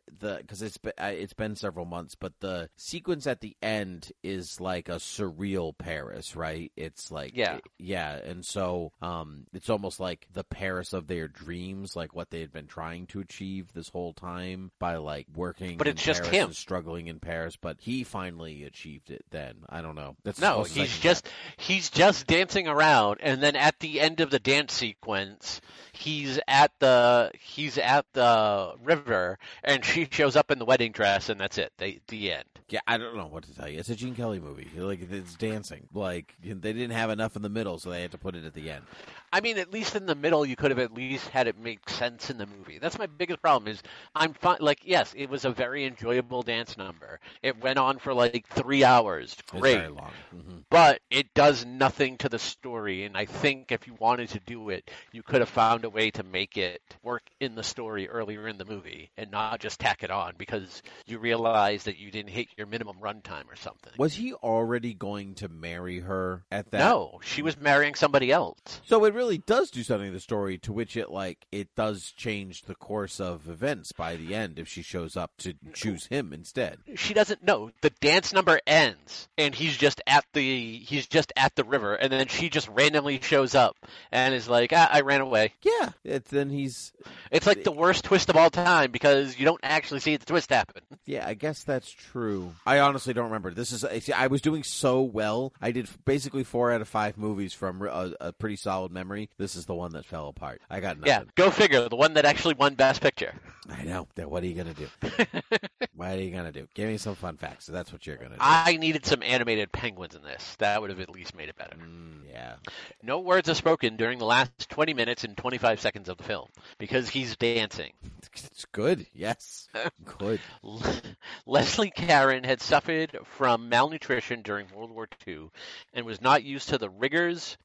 it's been several months, but the sequence at the end is like a surreal Paris, right? It's like and so it's almost like the Paris of their dreams, like what they had been trying to achieve this whole time by like working. But it's just him struggling in Paris, but he finally achieved it then. I don't know. He's just dancing around, and then at the end of the dance sequence he's at the river and she shows up in the wedding dress, and that's it. The end. Yeah, I don't know what to tell you. It's a Gene Kelly movie. Like, it's dancing. Like, they didn't have enough in the middle, so they had to put it at the end. I mean, at least in the middle, you could have at least had it make sense in the movie. That's my biggest problem is I'm fine. Like, yes, it was a very enjoyable dance number. It went on for like 3 hours. Great. It's very long. Mm-hmm. But it does nothing to the story. And I think if you wanted to do it, you could have found a way to make it work in the story earlier in the movie and not just tack it on because you realize that you didn't hit your minimum runtime or something. Was he already going to marry her at that? No, she was marrying somebody else. So it really does do something to the story, to which it does change the course of events by the end if she shows up to choose him instead. She doesn't know. The dance number ends and he's just at the river, and then she just randomly shows up and is like, I ran away. Yeah. It's like the worst twist of all time because you don't actually see the twist happen. Yeah, I guess that's true. I honestly don't remember. I was doing so well. I did basically 4 out of 5 movies from a pretty solid memory. This is the one that fell apart. I got nothing. Yeah, go figure. The one that actually won Best Picture. I know. What are you going to do? What are you going to do? Give me some fun facts. That's what you're going to do. I needed some animated penguins in this. That would have at least made it better. Yeah. No words are spoken during the last 20 minutes and 25 seconds of the film because he's dancing. It's good. Yes. Good. Leslie Caron had suffered from malnutrition during World War II and was not used to the rigorous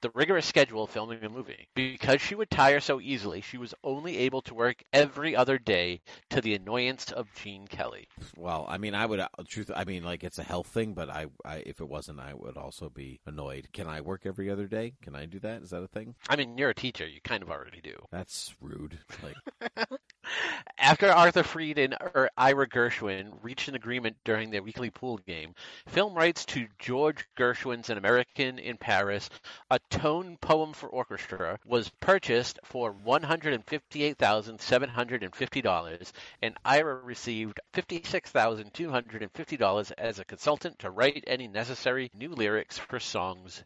schedule of filming a movie. Because she would tire so easily, she was only able to work every other day to the annoyance of Gene Kelly. Well, I mean, it's a health thing, but I if it wasn't, I would also be annoyed. Can I work every other day? Can I do that? Is that a thing? I mean, you're a teacher. You kind of already do. That's rude. Like... After Arthur Freed and Ira Gershwin reached an agreement during their weekly pool game, film rights to George Gershwin's An American in Paris, a tone poem for orchestra, was purchased for $158,750, and Ira received $56,250 as a consultant to write any necessary new lyrics for songs.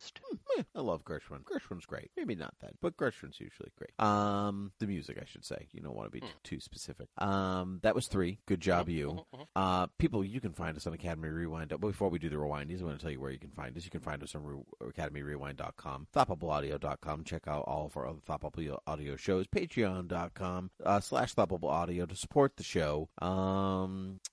I love Gershwin. Gershwin's great. Maybe not that, but Gershwin's usually great. The music, I should say. You don't want to be too specific. That was 3. Good job, you. People, you can find us on Academy Rewind. Before we do the rewind, I want to tell you where you can find us. You can find us on academyrewind.com, thoughtbubbleaudio.com. Check out all of our other Thought Bubble Audio shows. Patreon.com/thoughtbubbleaudio to support the show.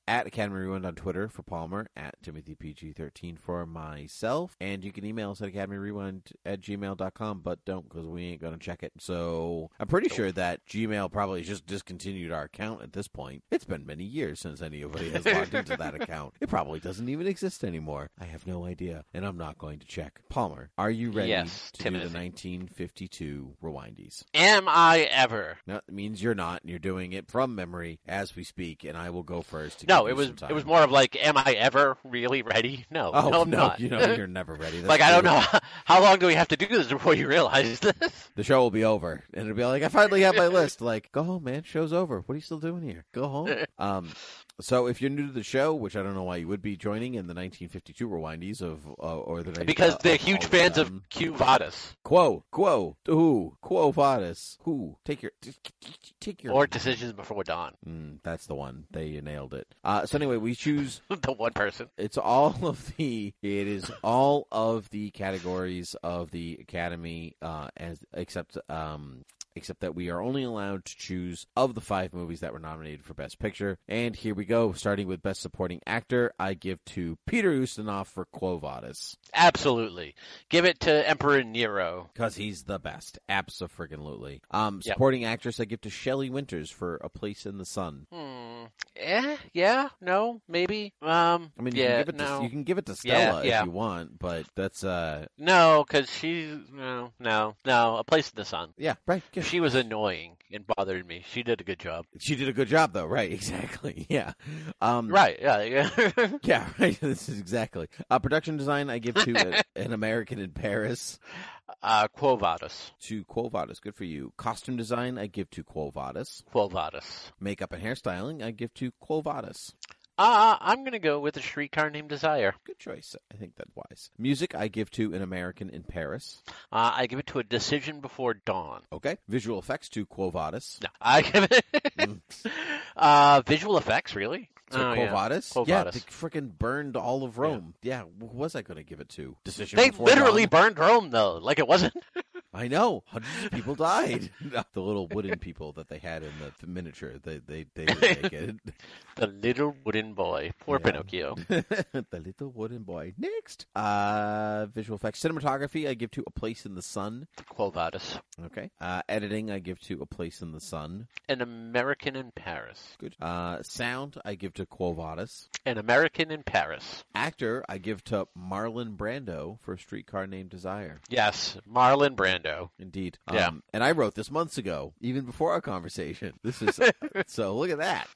At Academy Rewind on Twitter for Palmer, at TimothyPG13 for myself. And you can email us at academyrewind@gmail.com, but don't, because we ain't going to check it. So I'm pretty sure that Gmail probably just discontinued our account. At this point, it's been many years since anybody has logged into that account. It probably doesn't even exist anymore. I have no idea, and I'm not going to check. Palmer, are you ready to do the 1952 Rewindies? Am I ever? No, it means you're not, and you're doing it from memory as we speak, and I will go first. No, it was more of like, am I ever really ready? No, I'm not. You know, you're never ready. That's like, I don't know. How long do we have to do this before you realize this? The show will be over, and it'll be like, I finally have my list. Like, go home, man. Show's over. What are you still doing here? Go home. So if you're new to the show, which I don't know why you would be joining in the 1952 Rewindies of, or the... Because they're huge fans of Quo Vadis. Quo Vadis. Who? Take your... Or Decisions Before Dawn. That's the one. They nailed it. So anyway, we choose... the one person. It is all of the categories of the Academy, except that we are only allowed to choose of the 5 movies that were nominated for Best Picture. And here we go, starting with Best Supporting Actor. I give to Peter Ustinov for Quo Vadis. Absolutely. Give it to Emperor Nero. Because he's the best. Abso-freaking-lutely. Supporting Actress, I give to Shelley Winters for A Place in the Sun. I mean, you can give it to Stella if you want, but that's... No, because she's... No. A Place in the Sun. Yeah, right. Yeah. She was annoying and bothered me. She did a good job. She did a good job, though. Right, exactly. Yeah. Right, yeah. Yeah, right. This is exactly. Production design, I give to An American in Paris. Quo Vadis. To Quo Vadis. Good for you. Costume design, I give to Quo Vadis. Quo Vadis. Makeup and hairstyling, I give to Quo Vadis. I'm going to go with A Streetcar Named Desire. Good choice. I think that's wise. Music, I give to An American in Paris. I give it to A Decision Before Dawn. Okay. Visual effects to Quo Vadis. No, I give it... visual effects, really? So Quo Vadis? Yeah, they freaking burned all of Rome. Yeah, what was I going to give it to? Decision Before Dawn. They literally burned Rome, though. Like, it wasn't... I know. Hundreds of people died. The little wooden people that they had in the miniature. They didn't make it. The little wooden boy. Poor Pinocchio. The little wooden boy. Next. Visual effects. Cinematography, I give to A Place in the Sun. Quo Vadis. Okay. Editing, I give to A Place in the Sun. An American in Paris. Good. Sound, I give to Quo Vadis. An American in Paris. Actor, I give to Marlon Brando for A Streetcar Named Desire. Yes. Marlon Brando. Indeed. And I wrote this months ago, even before our conversation. This is so look at that.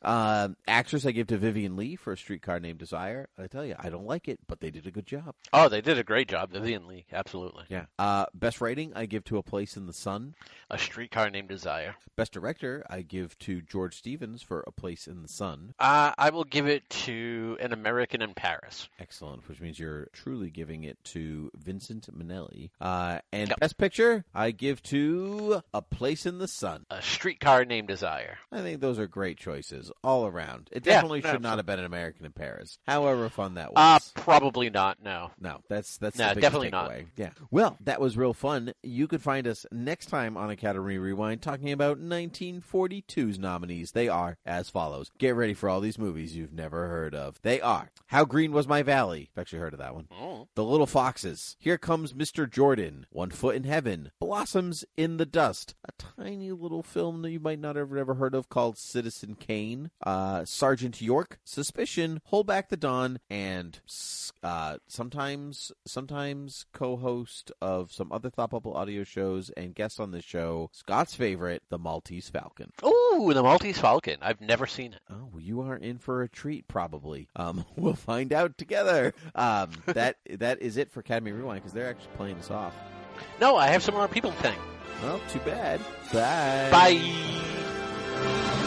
Actress I give to Vivien Leigh for A Streetcar Named Desire. I tell you, I don't like it, but they did a good job. Oh, they did a great job, Vivien Leigh. Absolutely. Yeah. Best writing I give to A Place in the Sun. A Streetcar Named Desire. Best director I give to George Stevens for A Place in the Sun. I will give it to An American in Paris. Excellent, which means you're truly giving it to Vincent Minnelli. And Best Picture I give to A Place in the Sun. A Streetcar Named Desire. I think those are great choices all around. It definitely should not have been An American in Paris, however fun that was. Probably not, no. No, that's the biggest takeaway. Not. Yeah. Well, that was real fun. You could find us next time on Academy Rewind talking about 1942's nominees. They are as follows. Get ready for all these movies you've never heard of. They are How Green Was My Valley. I've actually heard of that one. Oh. The Little Foxes. Here Comes Mr. Jordan. One Foot in Heaven. Blossoms in the Dust, a tiny little film that you might not have ever heard of called Citizen Kane, Sergeant York, Suspicion, Hold Back the Dawn, and sometimes co-host of some other Thought Bubble audio shows and guest on the show, Scott's favorite, The Maltese Falcon. Oh, The Maltese Falcon. I've never seen it. Oh, well, you are in for a treat, probably. We'll find out together. That is it for Academy Rewind, because they're actually playing us off. No, I have some more people to thank. Well, too bad. Bye. Bye.